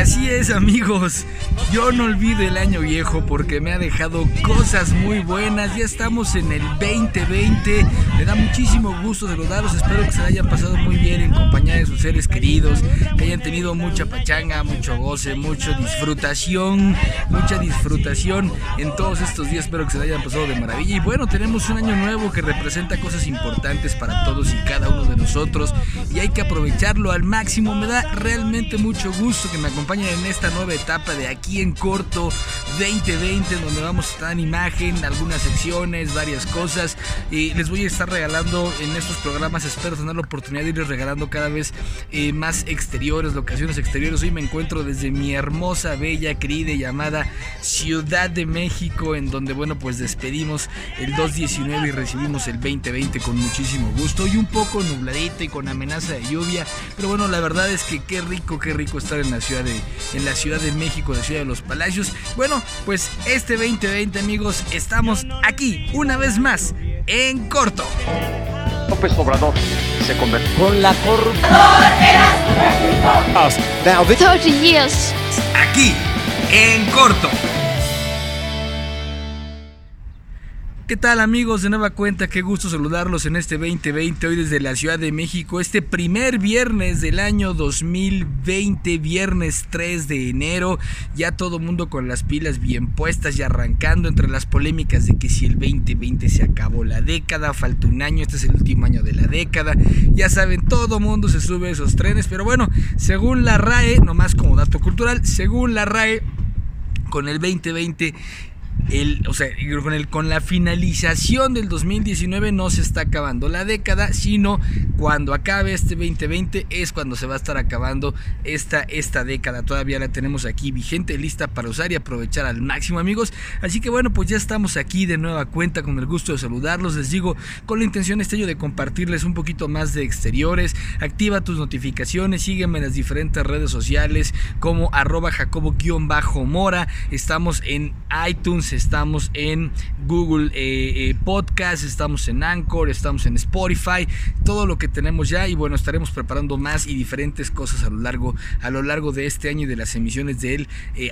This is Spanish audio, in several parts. así es, amigos, yo no olvido el año viejo porque me ha dejado cosas muy buenas. Ya estamos en el 2020, me da muchísimo gusto saludarlos, espero que se hayan pasado muy bien en compañía de sus seres queridos, que hayan tenido mucha pachanga, mucho goce, mucha disfrutación en todos estos días, espero que se la hayan pasado de maravilla. Y bueno, tenemos un año nuevo que representa cosas importantes para todos y cada uno de nosotros y hay que aprovecharlo al máximo. Me da realmente mucho gusto que me acompañen en esta nueva etapa de Aquí en Corto 2020, donde vamos a estar en imagen, algunas secciones, varias cosas, y les voy a estar regalando en estos programas, espero tener la oportunidad de irles regalando cada vez más exteriores, locaciones exteriores. Hoy me encuentro desde mi hermosa, bella, querida y llamada Ciudad de México, en donde, bueno, pues despedimos el 2019 y recibimos el 2020 con muchísimo gusto, y un poco nubladito y con amenaza de lluvia, pero bueno, la verdad es que qué rico estar en la Ciudad de México, la Ciudad de los Palacios. Bueno, pues este 2020, amigos, estamos aquí una vez más en Corto. López Obrador se convirtió con la corrupción. Aquí en Corto. ¿Qué tal, amigos? De nueva cuenta, qué gusto saludarlos en este 2020, hoy desde la Ciudad de México, este primer viernes del año 2020, viernes 3 de enero, ya todo mundo con las pilas bien puestas y arrancando entre las polémicas de que si el 2020 se acabó la década, falta un año, este es el último año de la década, ya saben, todo mundo se sube a esos trenes, pero bueno, según la RAE, nomás como dato cultural, según la RAE, con el 2020... con la finalización del 2019 no se está acabando la década, sino cuando acabe este 2020 es cuando se va a estar acabando esta década. Todavía la tenemos aquí vigente, lista para usar y aprovechar al máximo, amigos. Así que bueno, pues ya estamos aquí de nueva cuenta, con el gusto de saludarlos. Les digo, con la intención de compartirles un poquito más de exteriores. Activa tus notificaciones, sígueme en las diferentes redes sociales como @Jacobo_Mora. Estamos en iTunes, estamos en Google Podcast, estamos en Anchor, estamos en Spotify, todo lo que tenemos ya. Y bueno, estaremos preparando más y diferentes cosas a lo largo de este año y de las emisiones de él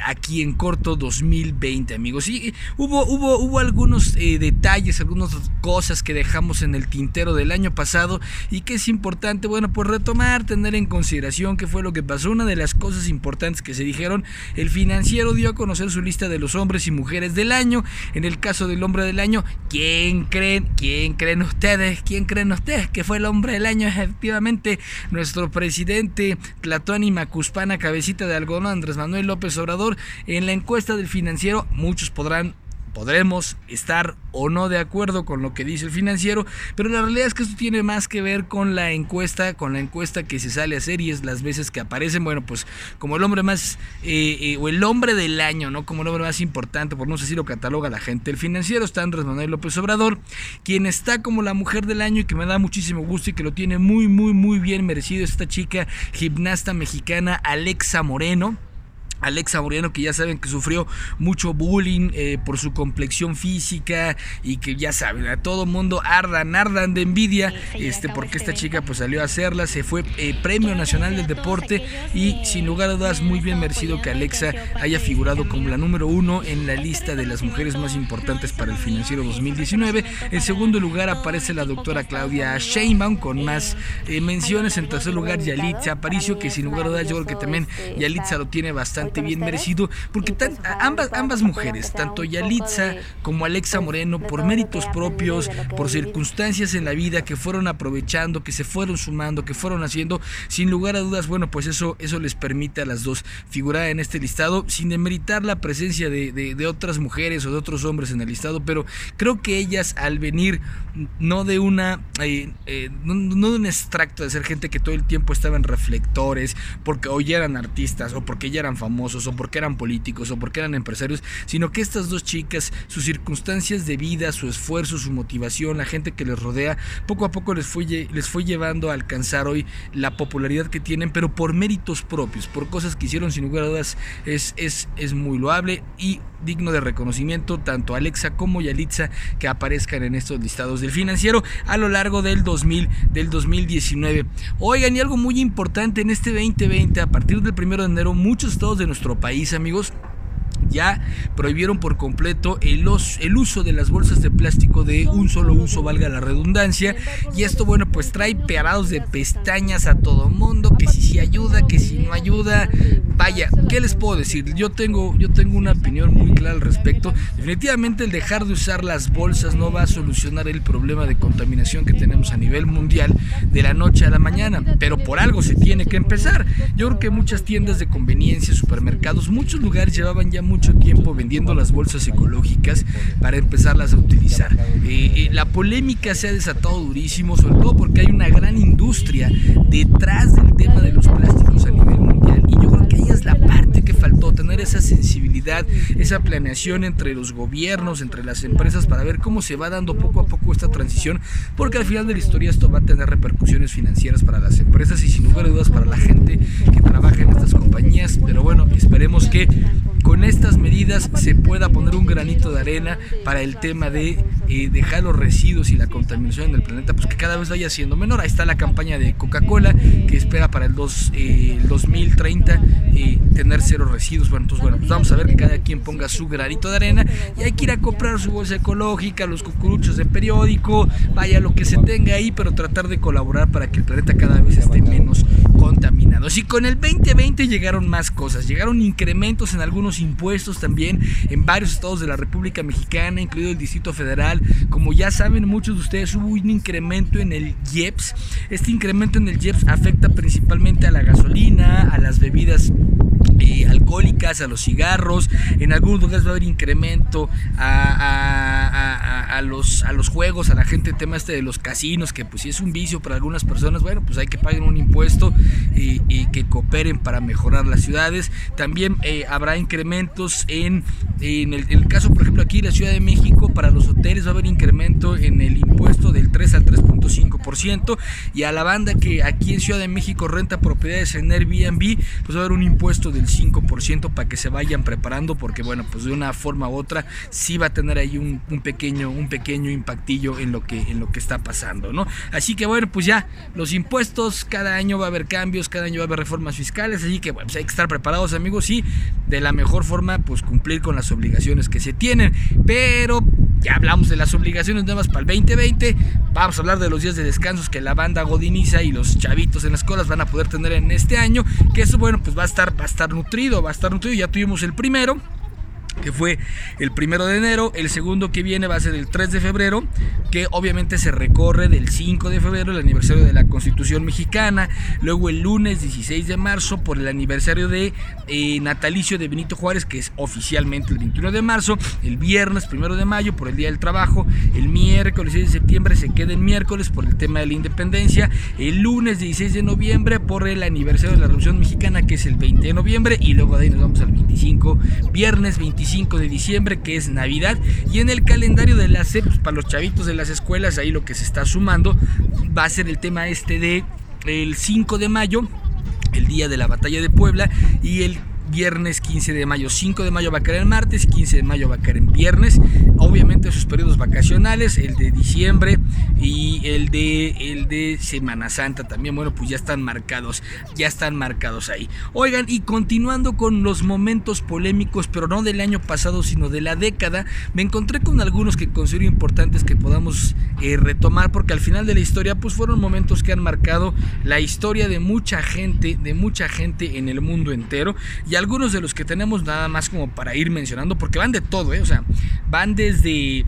Aquí en Corto 2020, amigos. Y hubo algunos detalles, algunas cosas que dejamos en el tintero del año pasado y que es importante, bueno, pues retomar, tener en consideración qué fue lo que pasó. Una de las cosas importantes que se dijeron: el Financiero dio a conocer su lista de los hombres y mujeres del año. En el caso del hombre del año, ¿quién creen ustedes que fue el hombre del año? Efectivamente, nuestro presidente Tlatoani Macuspana, cabecita de algodón, Andrés Manuel López Obrador. En la encuesta del Financiero, muchos podremos estar o no de acuerdo con lo que dice el Financiero, pero la realidad es que esto tiene más que ver con la encuesta que se sale a hacer y es las veces que aparecen, bueno, pues como el hombre más o el hombre del año, ¿no? Como el hombre más importante, por no sé si lo cataloga la gente. El Financiero está Andrés Manuel López Obrador, quien está como la mujer del año y que me da muchísimo gusto y que lo tiene muy bien merecido, esta chica gimnasta mexicana Alexa Moreno, que ya saben que sufrió mucho bullying por su complexión física y que ya saben, a todo mundo ardan de envidia porque esta chica pues salió a hacerla, se fue Premio Nacional del Deporte y sin lugar a dudas muy bien merecido que Alexa haya figurado como la número 1 en la lista de las mujeres más importantes para el Financiero 2019. En segundo lugar aparece la doctora Claudia Sheinbaum con más menciones. En tercer lugar, Yalitza Aparicio, que sin lugar a dudas yo creo que también Yalitza lo tiene bastante bien merecido, porque ambas mujeres, tanto Yalitza como Alexa Moreno, por méritos propios, por circunstancias en la vida que fueron aprovechando, que se fueron sumando, que fueron haciendo, sin lugar a dudas, bueno, pues eso les permite a las dos figurar en este listado, sin demeritar la presencia de otras mujeres o de otros hombres en el listado, pero creo que ellas, al venir no de un extracto de ser gente que todo el tiempo estaba en reflectores, porque hoy eran artistas o porque ya eran famosas, famosos o porque eran políticos o porque eran empresarios, sino que estas dos chicas, sus circunstancias de vida, su esfuerzo, su motivación, la gente que les rodea, poco a poco les fue llevando a alcanzar hoy la popularidad que tienen, pero por méritos propios, por cosas que hicieron. Sin lugar a dudas es muy loable y digno de reconocimiento tanto Alexa como Yalitza, que aparezcan en estos listados del Financiero a lo largo del 2019. Oigan, y algo muy importante en este 2020, a partir del 1 de enero, muchos estados de nuestro país, amigos, ya prohibieron por completo el uso de las bolsas de plástico de un solo uso, valga la redundancia, y esto, bueno, pues trae pegados de pestañas a todo mundo, que si sí ayuda, que si no ayuda. Vaya, ¿qué les puedo decir? Yo tengo una opinión muy clara al respecto. Definitivamente el dejar de usar las bolsas no va a solucionar el problema de contaminación que tenemos a nivel mundial de la noche a la mañana, pero por algo se tiene que empezar. Yo creo que muchas tiendas de conveniencia, supermercados, muchos lugares llevaban ya mucho tiempo vendiendo las bolsas ecológicas para empezarlas a utilizar. La polémica se ha desatado durísimo, sobre todo porque hay una gran industria detrás del tema de los plásticos a nivel mundial, y yo creo que ahí es la parte que faltó, tener esa sensibilidad, esa planeación entre los gobiernos, entre las empresas, para ver cómo se va dando poco a poco esta transición, porque al final de la historia esto va a tener repercusiones financieras para las empresas y sin lugar a dudas para la gente que trabaja en estas compañías. Pero bueno, esperemos que con estas medidas se pueda poner un granito de arena para el tema de dejar los residuos y la contaminación en el planeta, pues que cada vez vaya siendo menor. Ahí está la campaña de Coca-Cola, que espera para el 2030 tener cero residuos. Bueno, entonces, bueno, pues vamos a ver que cada quien ponga su granito de arena, y hay que ir a comprar su bolsa ecológica, los cucuruchos de periódico, vaya, lo que se tenga ahí, pero tratar de colaborar para que el planeta cada vez esté menos contaminado. Y con el 2020 llegaron más cosas, llegaron incrementos en algunos impuestos también en varios estados de la República Mexicana, incluido el Distrito Federal. Como ya saben muchos de ustedes, hubo un incremento en el IEPS. Este incremento en el IEPS afecta principalmente a la gasolina, a las bebidas alcohólicas, a los cigarros. En algunos lugares va a haber incremento a los juegos, a la gente, el tema este de los casinos, que pues si es un vicio para algunas personas, bueno, pues hay que pagar un impuesto y que cooperen para mejorar las ciudades. También habrá incrementos en el caso, por ejemplo, aquí en la Ciudad de México, para los hoteles va a haber incremento en el impuesto del 3 al 3.5%, y a la banda que aquí en Ciudad de México renta propiedades en Airbnb, pues va a haber un impuesto del 5% para que se vayan preparando, porque bueno, pues de una forma u otra sí va a tener ahí un pequeño impactillo en lo que está pasando, ¿no? Así que bueno, pues ya los impuestos, cada año va a haber cambios, cada año va a haber reformas fiscales, así que bueno, pues hay que estar preparados, amigos, y de la mejor forma pues cumplir con las obligaciones que se tienen. Pero ya hablamos de las obligaciones nuevas para el 2020, vamos a hablar de los días de descansos que la banda godiniza y los chavitos en las escuelas van a poder tener en este año, que eso, bueno, pues va a estar nutrido, ya tuvimos el primero, que fue el 1 de enero, el segundo que viene va a ser el 3 de febrero, que obviamente se recorre del 5 de febrero, el aniversario de la Constitución Mexicana, luego el lunes 16 de marzo por el aniversario de natalicio de Benito Juárez, que es oficialmente el 21 de marzo, el viernes 1 de mayo por el Día del Trabajo, el miércoles 6 de septiembre se queda el miércoles por el tema de la independencia, el lunes 16 de noviembre por el aniversario de la Revolución Mexicana, que es el 20 de noviembre, y luego de ahí nos vamos al 25, viernes 25 de diciembre, que es Navidad. Y en el calendario de la SEP, pues, para los chavitos de las escuelas, ahí lo que se está sumando va a ser el tema este de el 5 de mayo, el día de la Batalla de Puebla, y el viernes 15 de mayo, 5 de mayo va a caer en martes, 15 de mayo va a caer en viernes, obviamente sus periodos vacacionales, el de diciembre y el de Semana Santa también, bueno, pues ya están marcados ahí. Oigan, y continuando con los momentos polémicos, pero no del año pasado, sino de la década, me encontré con algunos que considero importantes que podamos retomar, porque al final de la historia, pues fueron momentos que han marcado la historia de mucha gente en el mundo entero, y algunos de los que tenemos nada más como para ir mencionando, porque van de todo, o sea, van desde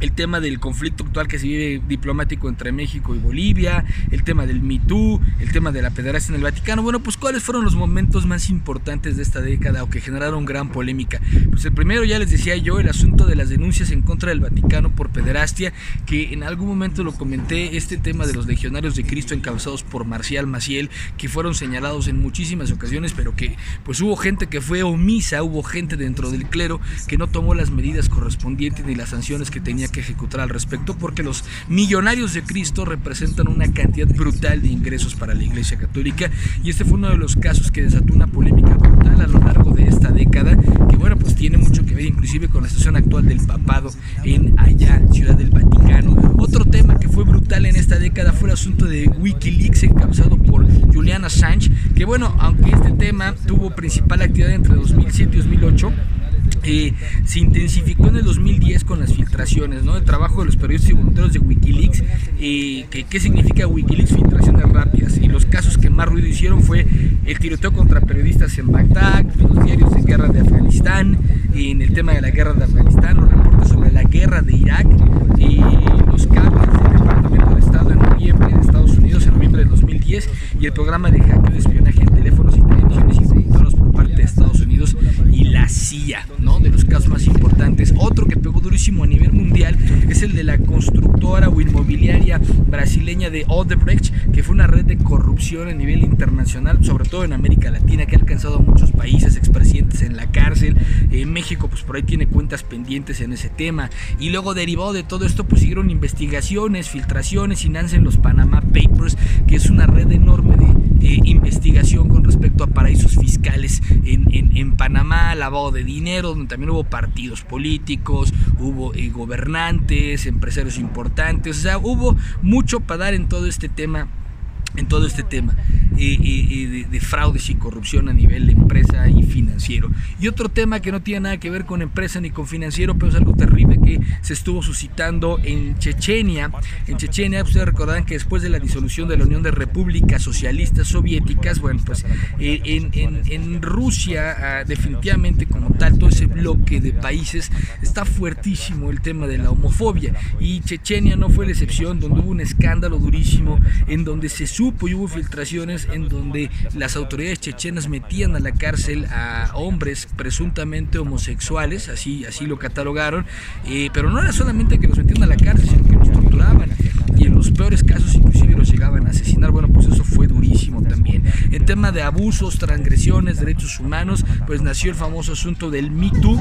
el tema del conflicto actual que se vive diplomático entre México y Bolivia, el tema del Me Too, el tema de la pederastia en el Vaticano. Bueno, pues ¿cuáles fueron los momentos más importantes de esta década o que generaron gran polémica? Pues el primero, ya les decía yo, el asunto de las denuncias en contra del Vaticano por pederastia, que en algún momento lo comenté, este tema de los legionarios de Cristo encabezados por Marcial Maciel, que fueron señalados en muchísimas ocasiones, pero que pues hubo gente que fue omisa, hubo gente dentro del clero que no tomó las medidas correspondientes ni las sanciones que tenía que ejecutar al respecto, porque los millonarios de Cristo representan una cantidad brutal de ingresos para la Iglesia Católica, y este fue uno de los casos que desató una polémica brutal a lo largo de esta década, que bueno, pues tiene mucho que ver inclusive con la situación actual del papado en allá, Ciudad del Vaticano. Otro tema que fue brutal en esta década fue el asunto de WikiLeaks encabezado por Julian Assange, que bueno, aunque este tema tuvo principal actividad entre 2007 y 2008, se intensificó en el 2010 con las filtraciones, ¿no? El trabajo de los periodistas y voluntarios de WikiLeaks. ¿Qué significa WikiLeaks? Filtraciones rápidas. Y los casos que más ruido hicieron fue el tiroteo contra periodistas en Bagdad, los diarios de guerra de Afganistán, en el tema de la guerra de Afganistán, los reportes sobre la guerra de Irak, los cambios del Departamento de Estado en noviembre de Estados Unidos, en noviembre del 2010, y el programa de hackeo de espionaje en teléfonos y televisiones infiltrados por parte de Estados Unidos y la CIA, ¿no? De los casos más importantes. Otro que pegó durísimo a nivel mundial es el de la constructora o inmobiliaria brasileña de Odebrecht, que fue una red de corrupción a nivel internacional, sobre todo en América Latina, que ha alcanzado a muchos países, expresidentes en la cárcel. México, pues por ahí tiene cuentas pendientes en ese tema. Y luego, derivado de todo esto, pues siguieron investigaciones, filtraciones, financian los Panama Papers, que es una red enorme de investigación con respecto a paraísos fiscales en Panamá, lavado de dinero, donde también hubo partidos políticos, hubo gobernantes, empresarios importantes. O sea, hubo mucho para dar en todo este tema, de fraudes y corrupción a nivel de empresa y financiero. Y otro tema que no tiene nada que ver con empresa ni con financiero, pero es algo terrible que se estuvo suscitando en Chechenia. En Chechenia, ustedes recordarán que después de la disolución de la Unión de Repúblicas Socialistas Soviéticas, bueno, pues en Rusia, definitivamente como tal, todo ese bloque de países está fuertísimo el tema de la homofobia, y Chechenia no fue la excepción, donde hubo un escándalo durísimo, en donde se supo y hubo filtraciones en donde las autoridades chechenas metían a la cárcel a hombres presuntamente homosexuales, así lo catalogaron, pero no era solamente que los metían a la cárcel, sino que los torturaban, y en los peores casos inclusive los llegaban a asesinar. Bueno, pues eso fue durísimo también. En tema de abusos, transgresiones, derechos humanos, pues nació el famoso asunto del Me Too.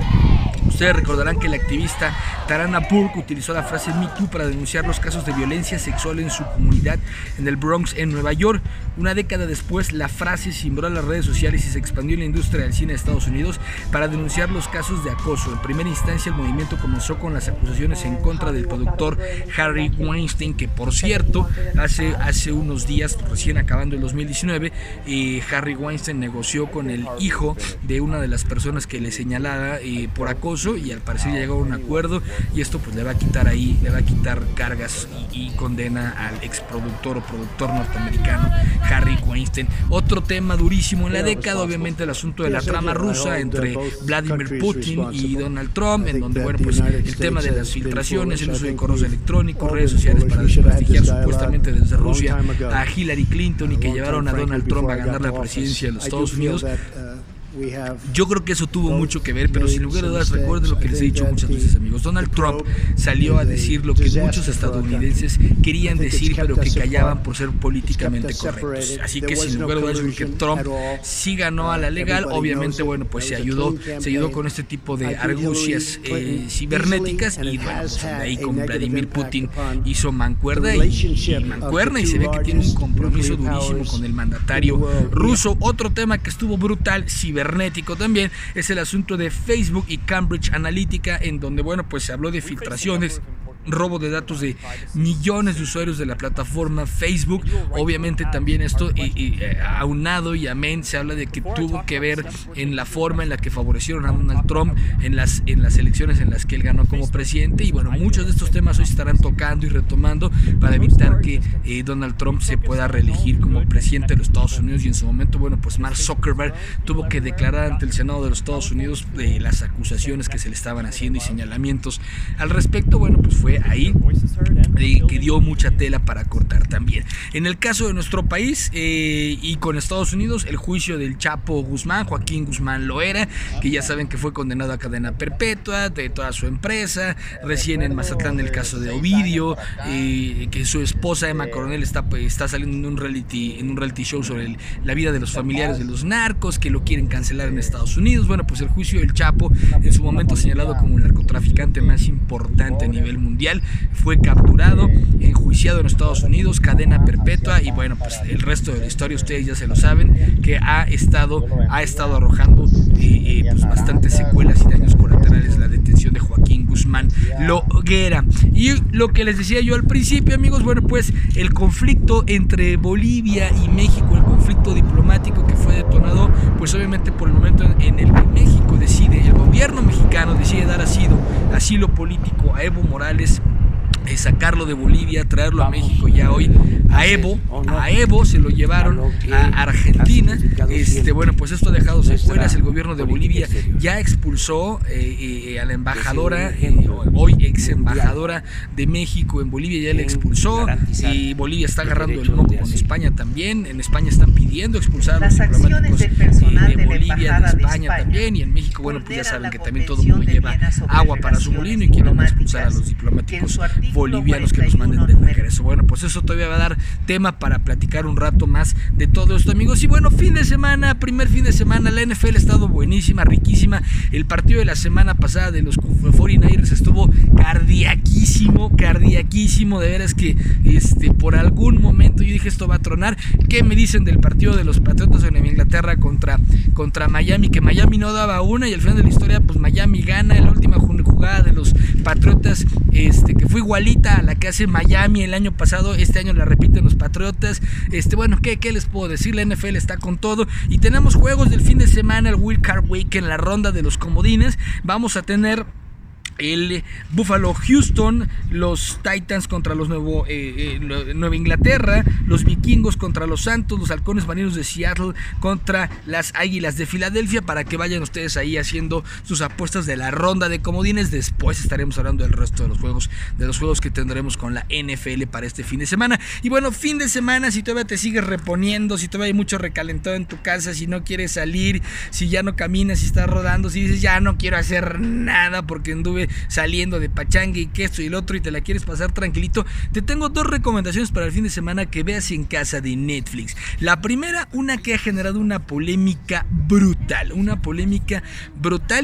Ustedes recordarán que la activista Tarana Burke utilizó la frase Me Too para denunciar los casos de violencia sexual en su comunidad en el Bronx, en Nueva York. Una década después, la frase cimbró a las redes sociales y se expandió en la industria del cine de Estados Unidos para denunciar los casos de acoso. En primera instancia, el movimiento comenzó con las acusaciones en contra del productor Harvey Weinstein, que por cierto, hace unos días, recién acabando el 2019, Harvey Weinstein negoció con el hijo de una de las personas que le señalaba por acoso, y al parecer ya llegó a un acuerdo, y esto pues le va a quitar cargas y condena al exproductor o productor norteamericano Harvey Weinstein. Otro tema durísimo en la década, obviamente, el asunto de la trama rusa entre Vladimir Putin y Donald Trump, en donde, bueno, pues el tema de las filtraciones, el uso de correos electrónicos, redes sociales para desprestigiar supuestamente desde Rusia a Hillary Clinton y que llevaron a Donald Trump a ganar la presidencia de los Estados Unidos. Yo creo que eso tuvo mucho que ver, pero sin lugar a dudas, recuerden lo que les he dicho muchas veces, amigos. Donald Trump salió a decir lo que muchos estadounidenses querían decir, pero que callaban por ser políticamente correctos. Así que sin lugar a dudas, que Trump sí ganó a la legal. Obviamente, bueno, pues se ayudó con este tipo de argucias cibernéticas, y bueno, pues de ahí con Vladimir Putin hizo mancuerna, y se ve que tiene un compromiso durísimo con el mandatario ruso. Otro tema que estuvo brutal, cibernético también, es el asunto de Facebook y Cambridge Analytica, en donde, bueno, pues se habló de filtraciones robo de datos de millones de usuarios de la plataforma Facebook. Obviamente también esto aunado y amén, se habla de que tuvo que ver en la forma en la que favorecieron a Donald Trump en las elecciones en las que él ganó como presidente. Y bueno, muchos de estos temas hoy se estarán tocando y retomando para evitar que Donald Trump se pueda reelegir como presidente de los Estados Unidos. Y en su momento, bueno, pues Mark Zuckerberg tuvo que declarar ante el Senado de los Estados Unidos de las acusaciones que se le estaban haciendo y señalamientos al respecto. Bueno, pues fue ahí que dio mucha tela para cortar también. En el caso de nuestro país y con Estados Unidos, el juicio del Chapo Guzmán, Joaquín Guzmán Loera, que ya saben que fue condenado a cadena perpetua de toda su empresa. Recién en Mazatlán el caso de Ovidio, que su esposa Emma Coronel está saliendo en un reality show sobre la vida de los familiares de los narcos que lo quieren cancelar en Estados Unidos. Bueno, pues el juicio del Chapo, en su momento señalado como el narcotraficante más importante a nivel mundial, fue capturado, enjuiciado en Estados Unidos, cadena perpetua. Y bueno, pues el resto de la historia ustedes ya se lo saben, que ha estado arrojando pues bastantes secuelas y daños colaterales la detención de Joaquín Guzmán Loera. Y lo que les decía yo al principio, amigos, bueno, pues el conflicto entre Bolivia y México, el conflicto diplomático que fue detonado, pues obviamente por el momento en el que México decide, el gobierno mexicano decide dar asilo político a Evo Morales, sacarlo de Bolivia, traerlo a México. Ya hoy a Evo se lo llevaron a Argentina. Bueno, pues esto ha dejado secuelas. El gobierno de Bolivia ya expulsó a la embajadora, hoy ex embajadora de México en Bolivia, ya la expulsó, y Bolivia está agarrando el moco con España también. En España están pidiendo expulsar a los diplomáticos de Bolivia, de España también, y en México, bueno, pues ya saben que también todo el mundo lleva agua para su molino y quieren expulsar a los diplomáticos bolivianos que nos manden de regreso. Bueno, pues eso todavía va a dar tema para platicar un rato más de todo esto, amigos. Y bueno, primer fin de semana, la NFL ha estado buenísima, riquísima. El partido de la semana pasada de los 49ers estuvo cardiaquísimo, de veras que por algún momento yo dije esto va a tronar. ¿Qué me dicen del partido de los Patriotas en Inglaterra contra Miami? Que Miami no daba una y al final de la historia, pues Miami gana. En la última jugada de los Patriotas, que fue igualita a la que hace Miami el año pasado, este año la repiten los Patriotas. Bueno, ¿qué les puedo decir? La NFL está con todo y tenemos juegos del fin de semana, el Wild Card Week, en la ronda de los comodines. Vamos a tener el Buffalo Houston, los Titans contra los Nueva Inglaterra, los Vikingos contra los Santos, los Halcones Marinos de Seattle contra las Águilas de Filadelfia, para que vayan ustedes ahí haciendo sus apuestas de la ronda de comodines. Después estaremos hablando del resto de los juegos que tendremos con la NFL para este fin de semana. Y bueno, fin de semana, si todavía te sigues reponiendo, si todavía hay mucho recalentado en tu casa, si no quieres salir, si ya no caminas, si estás rodando, si dices ya no quiero hacer nada porque anduve saliendo de pachanga y que esto y el otro y te la quieres pasar tranquilito, te tengo dos recomendaciones para el fin de semana que veas en casa de Netflix. La primera, una que ha generado una polémica brutal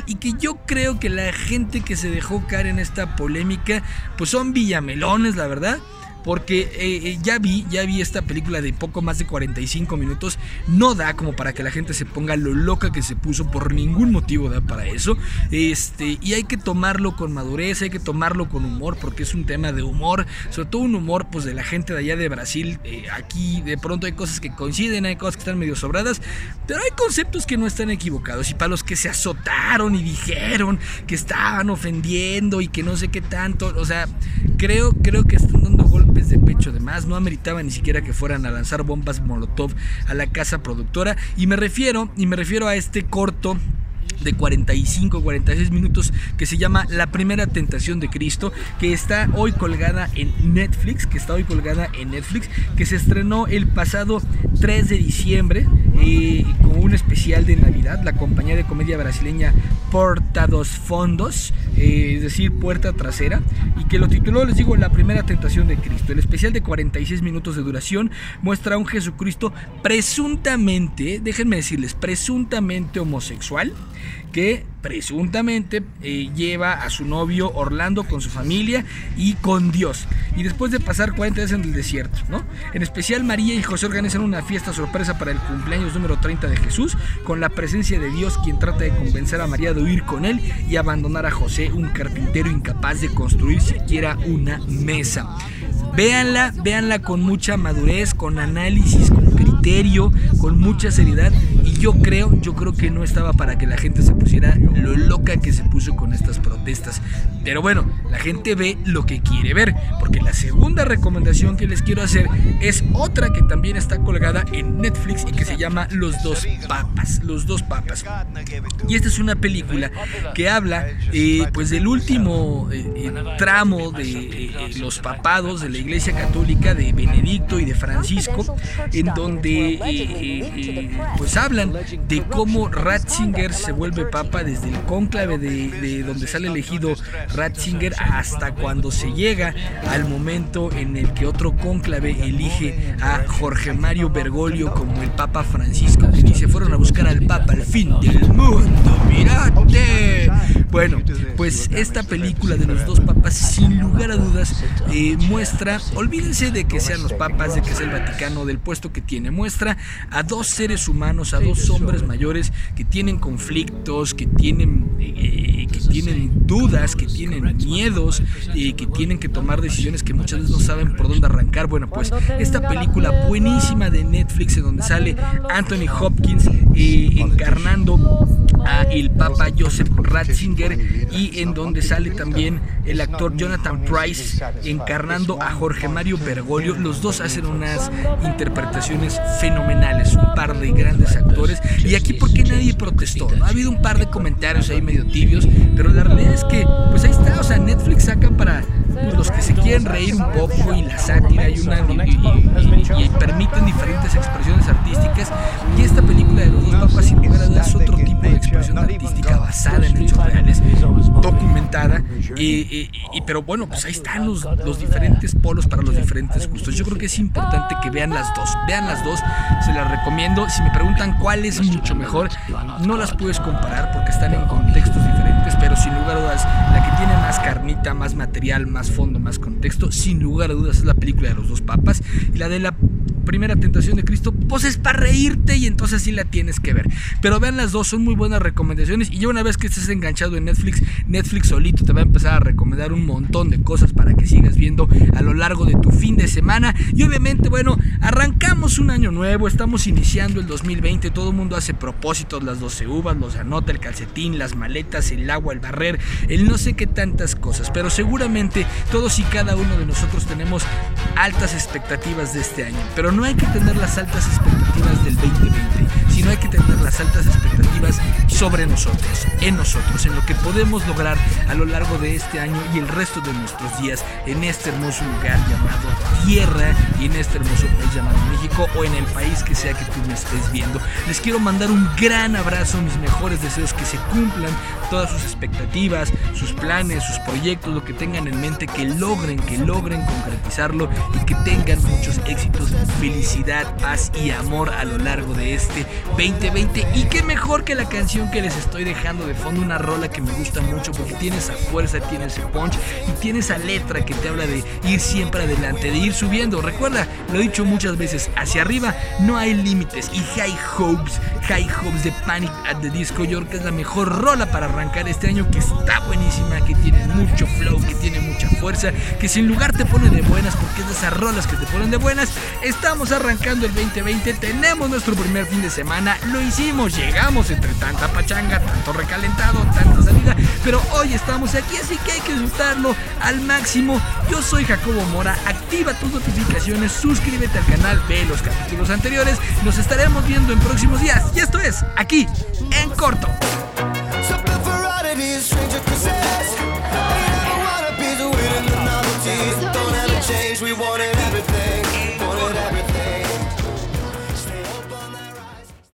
y que yo creo que la gente que se dejó caer en esta polémica pues son villamelones, la verdad. Porque ya vi esta película de poco más de 45 minutos. No da como para que la gente se ponga lo loca que se puso, por ningún motivo da para eso. Y hay que tomarlo con madurez, hay que tomarlo con humor, porque es un tema de humor, sobre todo un humor pues de la gente de allá de Brasil. Aquí de pronto hay cosas que coinciden, hay cosas que están medio sobradas, pero hay conceptos que no están equivocados. Y para los que se azotaron y dijeron que estaban ofendiendo y que no sé qué tanto, o sea, creo que están dando golpes de pecho de más. No ameritaba ni siquiera que fueran a lanzar bombas molotov a la casa productora, y me refiero a este corto de 45, 46 minutos que se llama La Primera Tentación de Cristo, que está hoy colgada en Netflix, que se estrenó el pasado 3 de diciembre con un especial de Navidad. La compañía de comedia brasileña Porta dos Fondos, es decir, Puerta Trasera, y que lo tituló, les digo, La Primera Tentación de Cristo. El especial de 46 minutos de duración muestra a un Jesucristo presuntamente homosexual, que presuntamente lleva a su novio Orlando con su familia y con Dios, y después de pasar 40 días en el desierto, ¿no? En especial, María y José organizan una fiesta sorpresa para el cumpleaños número 30 de Jesús, con la presencia de Dios, quien trata de convencer a María de huir con él y abandonar a José, un carpintero incapaz de construir siquiera una mesa. Véanla con mucha madurez, con análisis, con criterio, con mucha seriedad, y yo creo que no estaba para que la gente se pusiera lo loca que se puso con estas protestas. Pero bueno, la gente ve lo que quiere ver, porque la segunda recomendación que les quiero hacer es otra que también está colgada en Netflix y que se llama Los Dos Papas. Y esta es una película que habla pues del último tramo de los papados de la Iglesia Católica, de Benedicto y de Francisco, en donde pues hablan de cómo Ratzinger se vuelve papa, desde el cónclave de donde sale elegido Ratzinger hasta cuando se llega al momento en el que otro cónclave elige a Jorge Mario Bergoglio como el Papa Francisco, que dice: fueron a buscar al Papa al fin del mundo, mirate. Bueno, pues esta película de Los Dos Papas, sin lugar a dudas, muestra, olvídense de que sean los papas, de que sea el Vaticano, del puesto que tiene, muestra a dos seres humanos, a dos hombres mayores que tienen conflictos, que tienen dudas, que tienen miedos, que tienen que tomar decisiones que muchas veces no saben por dónde arrancar. Bueno, pues esta película buenísima de Netflix, en donde sale Anthony Hopkins encarnando a el Papa Joseph Ratzinger, y en donde sale también el actor Jonathan Pryce encarnando a Jorge Mario Bergoglio. Los dos hacen unas interpretaciones fenomenales, un par de grandes actores. Y aquí, porque nadie protestó, ¿no? Ha habido un par de comentarios ahí medio tibios, pero la realidad es que pues ahí está, o sea, Netflix saca para los que se quieren reír un poco, y la sátira y permiten diferentes expresiones artísticas. Y esta película de Los Dos Papas, sin lugar a dudas, es otro tipo de expresión artística basada en hechos reales, documentada, pero bueno, pues ahí están los diferentes polos para los diferentes gustos. Yo creo que es importante que vean las dos, se las recomiendo. Si me preguntan cuál es mucho mejor, no las puedes comparar porque están en contextos diferentes, pero sin lugar a dudas, la que tiene más carnita, más material, más fondo, más contexto, sin lugar a dudas, es la película de Los Dos Papas. Y la de La Primera Tentación de Cristo, pues es para reírte, y entonces sí la tienes que ver. Pero vean las dos, son muy buenas recomendaciones. Y ya una vez que estés enganchado en Netflix solito te va a empezar a recomendar un montón de cosas para que sigas viendo a lo largo de tu fin de semana. Y obviamente, bueno, arrancamos un año nuevo, estamos iniciando el 2020, todo el mundo hace propósitos, las 12 uvas, los anota, el calcetín, las maletas, el agua, el barrer, el no sé qué tantas cosas. Pero seguramente todos y cada uno de nosotros tenemos altas expectativas de este año, pero no hay que tener las altas expectativas del 2020, sino hay que tener las altas expectativas sobre nosotros, en lo que podemos lograr a lo largo de este año y el resto de nuestros días en este hermoso lugar llamado Tierra, y en este hermoso país llamado México, o en el país que sea que tú me estés viendo. Les quiero mandar un gran abrazo, mis mejores deseos, que se cumplan todas sus expectativas, sus planes, sus proyectos, lo que tengan en mente, que logren concretizarlo, y que tengan muchos éxitos, felicidad, paz y amor a lo largo de este 2020. Y qué mejor que la canción que les estoy dejando de fondo, una rola que me gusta mucho porque tiene esa fuerza, tiene ese punch y tiene esa letra que te habla de ir siempre adelante, de ir subiendo. Recuerda, lo he dicho muchas veces, hacia arriba no hay límites. Y High Hopes de Panic at the Disco, yo creo que es la mejor rola para arrancar este año, que está buenísima, que tiene mucho flow, que tiene mucha fuerza, que sin lugar te pone de buenas, porque es de esas rolas que te ponen de buenas. Estamos arrancando el 2020, tenemos nuestro primer fin de semana, lo hicimos, llegamos entre tanta pachanga, tanto recalentado, tanta salida, pero hoy estamos aquí, así que hay que disfrutarlo al máximo. Yo soy Jacobo Mora, activa tus notificaciones, suscríbete al canal, ve los capítulos anteriores, nos estaremos viendo en próximos días, y esto es aquí en corto.